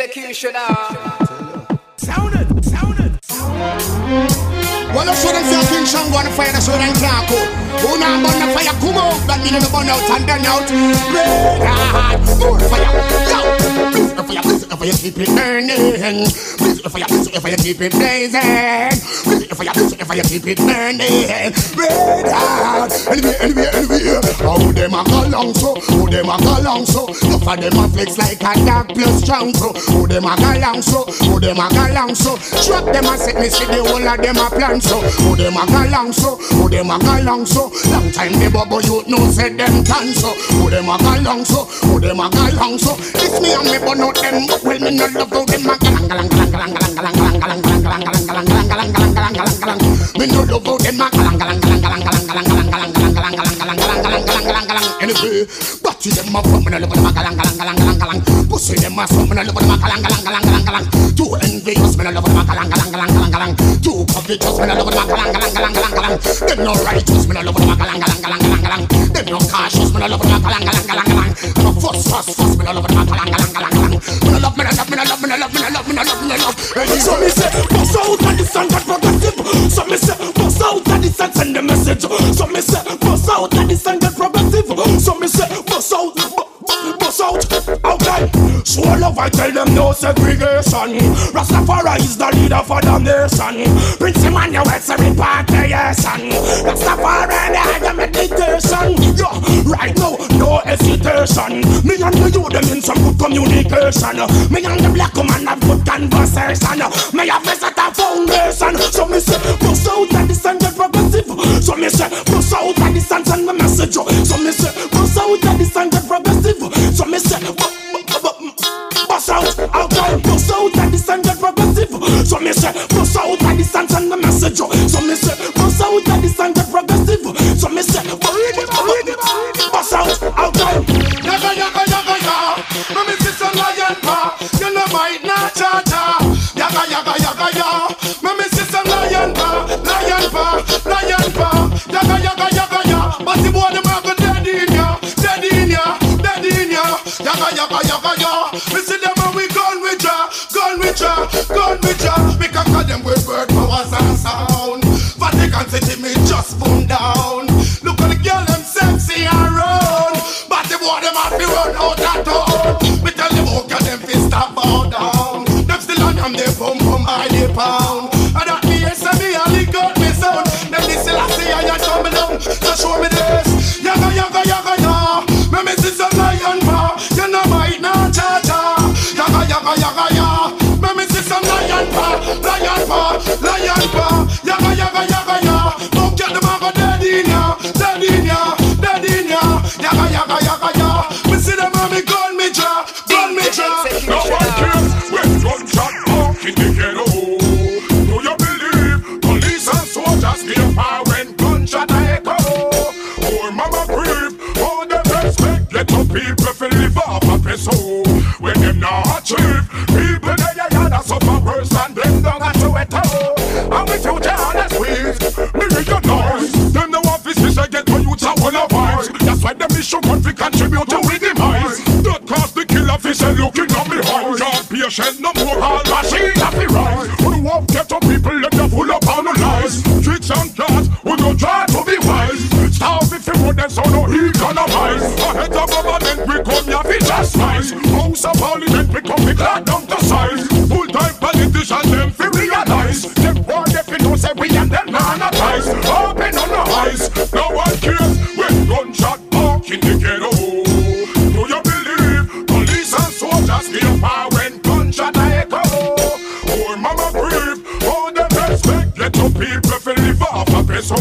Executioner. Sound it, sound it. Well, I should have said King Shang on fire, I should have cracked. Who now on the fire, come out, but me never burn out and burn out. More fire, yo. Please, if I keep it burning, please, if I keep it blazing, please, if I keep it burning, red hot. Anyway. How them a go long so? How them a go long so? Enough of them a flex like a dog plus strong so. How them a go long so? How them a go long so? Trap them a set me see the whole of them a plan so. How them a go long so? How them a go long so? Long time the bubble youth no said them can so. How them a go long so? How them a go long so? Kiss me and me burn out. Them well me not love them me no love them anyway body them a from no love them pussy them a from no love them too envious me no love them too covetous me no love them them no righteous me no love them them no cautious me no love them no fuss me no love them. Me love. So me say, bust out and this and that progressive. So me say, bust out and this and send the message. So me say, bust out and this and that progressive. So me say, bust out, okay. So all of I tell them no segregation. Rastafari is the leader for the nation. Prince Emmanuel is a repatriation. Rastafari is the meditation. Yeah, right now, no hesitation. Me and you, them in some good communication. Me and the black woman have good conversation. Me have visit a foundation. So me say, bust out and this and get progressive. So me say, bust out and this and send me message. So me say, bust out and this and get progressive. So me say, bust out, okay. Bust out and this and get progressive. So me say, bust out and this and send me message. So me say, bust out and this and get progressive. So me say, bust out, okay. We can call them with word powers and sound. Vatican City me just boom down. Look at the girl them sexy and round. But the boy them have to run out of town. We tell them how can them fist up bow down. Them still on them they boom highly pound. And that me and me only got me sound. Them this still I see I ain't coming down. So show me this. Yaga. Me missus a lion paw. You know my now cha-cha. Yaga. Lion pa, yaga, don't get the man go dead in ya, yaga. We see them on me gun me draw. No one cares when gunshot talk in the ghetto. Do you believe police and soldiers give power when gunshot echo? Or mama grieve, all them respect. Let the people feel live off a peso. When them not achieve, people they are suffer worse than them down at the wet. Show what we contribute to with them eyes. Don't cause the killer fish and looking on me high. Can't be a shell no more, all machines have to rise. Who won't get to people let them full up on the lies. Streets and cars who don't try to be wise. Starve if you want them so no economize. Ahead of government we come here for justice. House of parliament we come with glad down to size. Full-time politicians them fi realize. Them want if you know say we and them monetize. Open on the eyes, no one cares when gunshot in the ghetto. Do you believe police and soldiers give power when gunshot echo? Or mama grieve, all them respect. Let the people feel live off a peso.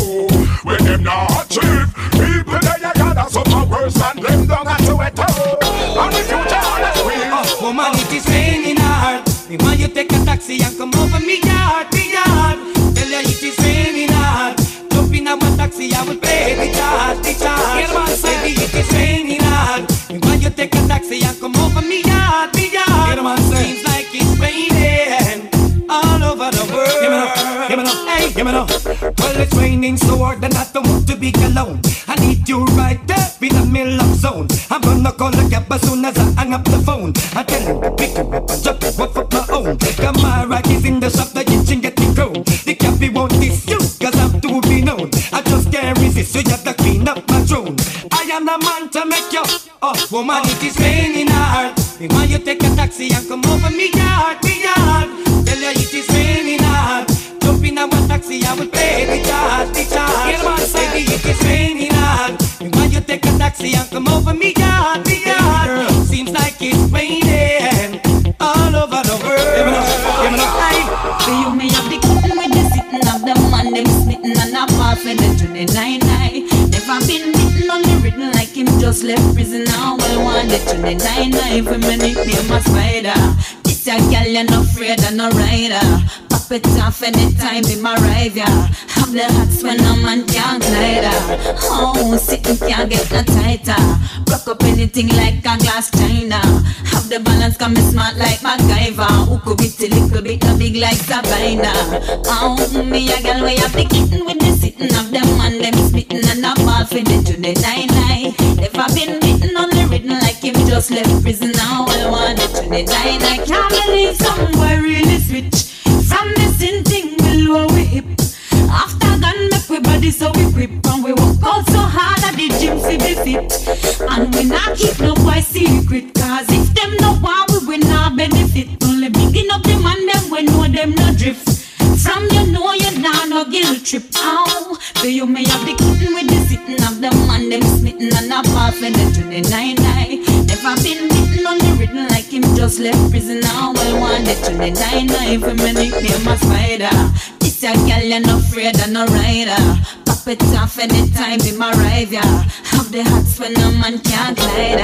When them not achieve, people they are gonna suffer worse than them down at the ghetto. And the future on the screen. Oh, woman, it is pain in her heart. Me want you take a taxi and come over me yard. Tell you it is pain in her heart. Jump in a taxi, I will pay the charge. It is raining hard. When you take a taxi and come over me yard. Seems like it's raining all over the world. Give me up. Well, it's raining so hard and I don't want to be alone. I need you right there in the middle of zone. I'm gonna call a cab as soon as I hang up the phone. I tell him to pick Got my rockies in the shop, the kitchen getting cold. The cafe won't diss you, cause I'm too renowned. I just can't resist, so you have to clean up my throne. I am the man to make you, oh, woman, it is raining in our heart. Why you take a taxi and come over me yard, me yard? Tell you it is raining hard. Jump in our taxi, I will pay the charge, the charge. Baby, it is raining hard. Why you take a taxi and come over me yard, me yard? Seems like it's raining all over the world. You may have the cotton with the sitting of them and them smitten and a part for the to the nine. Never been bitten on the written like him just left prison now. Well, one day to the nine for me nickname a spider. This a girl you're not afraid and no rider. Pop it off any time him arrive, yeah. Have the hats when a man can't glide. Oh, sitting can't get no tighter. Broke up anything like a glass china. Have the balance come smart like MacGyver. Who could be a little bit no big like Sabina. Oh, me a girl we have the kitten with the sitting of them and them smitten and a ball for the to the nine. Never been bitten on the written like him just left prison now. Well, one to the nine. I can't believe some boy really switch. From the sin thing below we hip. After gun make we body so we grip. And we walk out so hard at the gym see the fit. And we not keep no boy secret. Cause if them no want we will not benefit. Only bigging up the man them we know them no drift. From you know you down no guilt trip. Ow, so you may have the kitten with the sitting of the man them smitten and a path and the to the nine. Never been bitten on the written like him just left prison now. Well, one day to the nine for me nickname a spider. This a girl you're not afraid and no rider. Pop it off any time him arrive, yeah. Have the hats when a man can't glide.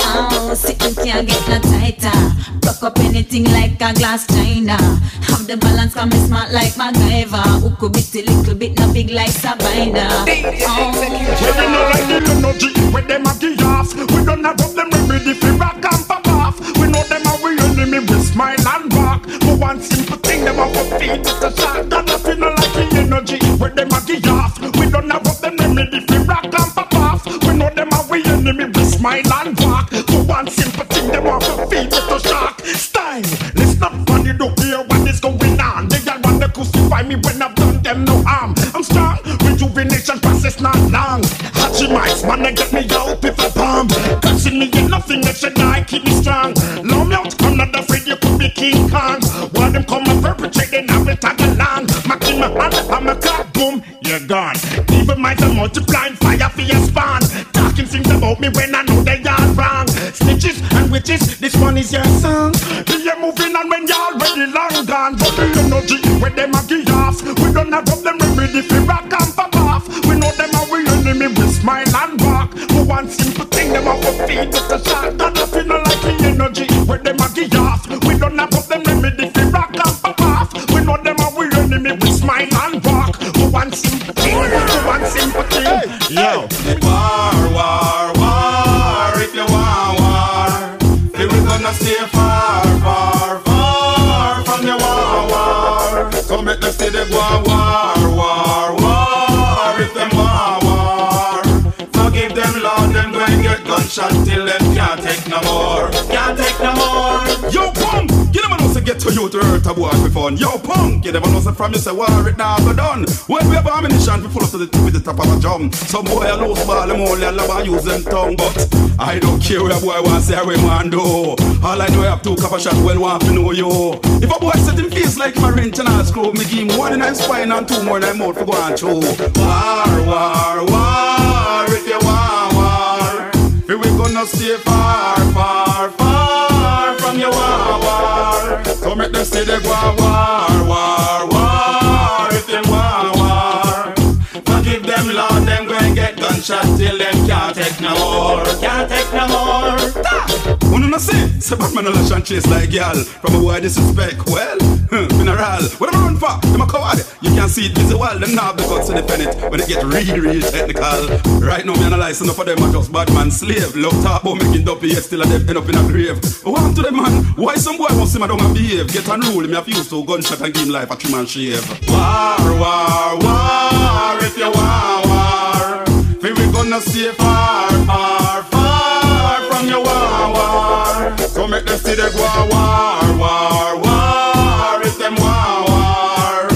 Ow, sitting can't get no tighter. Broke up anything like a glass china. Have the balance come smart like MacGyver. Who could be a little bit no big like Sabina. Oh, when you know like the energy with them at the ass. We don't have up them remedy if we rock and pop off. We know them are we enemy, we smile and rock. But one simple thing them are for feet is a shock. Got nothing like the energy with them at the ass. We don't have up them remedy if we rock and pop off. We know them are we enemy, we smile and rock. But one simple thing them are for feet is a shock. Style, listen up when you don't hear what is going on. They all want to crucify me when I've done them no harm. I'm strong, rejuvenation process not long. Hachimates, man, they get me out with a bomb. Catching me in nothing, they should die, keep me strong. Long me out, I'm not afraid you could be King Kong. While them come and perpetrate, they now will tag along. Macking my hand, I'm a cock, boom, you're gone. Even minds are multiplying, fire for your spawn. Talking things about me when I know they are wrong. Snitches and witches, this one is your song. You're moving on when you're already long gone. But the energy when them a give off. We don't have up them remedy for rock and pop off. We know them are we enemy, we smile and rock. But one simple thing them are for feed with a shot. Got a feeling like the energy when them a give off. We don't have up them remedy for rock and pop off. We know them are we enemy, we smile and rock. But one simple thing, but one simple thing. Hey, yo, hey. War, if you want war, they will gonna stay far from your war. So make them say they want war. If them want war, so give them love, them go and get gunshot till them can't take no more. Can't take no more. Yo, punk, give them a nose to get to you to hurt a boy for fun. Yo, punk, give them a nose from you say war it now but done. When we have ammunition, we pull up to the tip with the top of a drum. Some boy a lose ball, them only a lava use them tongue, but I don't care where a boy wants to say we man do. All I know I have two cup of shot, well want to know you. If a boy set him face like my wrench and I screw, me give him one in I'm spine and two more in I'm out for going through. War, if you want war, if we gonna stay far from your war. So make them say they go war, if they want war. So give them love, them go and get gunshot till them can't take no more, can't take no more. When I say Batman lash and chase like y'all. From a boy disrespect, well, mineral. What am I run for? I'm a coward. You can't see it visual, them knob the guts in the penit. When it get real technical. Right now, me analyze enough of them are just Batman slave. Love talk about making dopey, yet still a dev end up in a grave. What to them, man? Why some boy wants him I don't behave? Get on rule, me have used to gunshot and give him life a trim and shave. War, if you want war. Feel we gonna stay far from your war. So make them see the go war, war, war. If them war, war,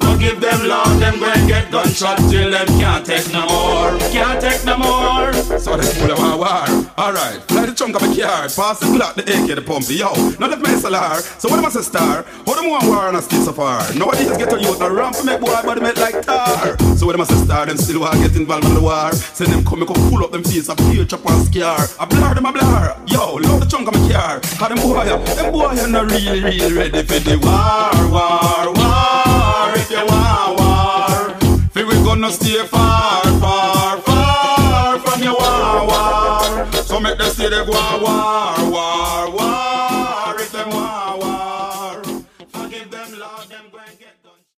don't give them love, them go and get gunshot till them can't take no more, can't take no more. So they pull them on war. Alright, fly the chunk of a car, pass the clock, the AK, the pump, the yo. Now that my SLR, so what am I say star? How them want war and I still so far? Nobody just get a youth, no ramp to make boy, but they make like tar. So what am I say star? Them still want get involved in the war. Send them come, come pull up them face, a peel, chop and scar. I blur them, I blur. Yo, love the chunk of my car. How them boy are not really, really ready for the war, war, war. If you want war, feel we gonna stay far, far, far from your war, war. So make them say they go war, war, war.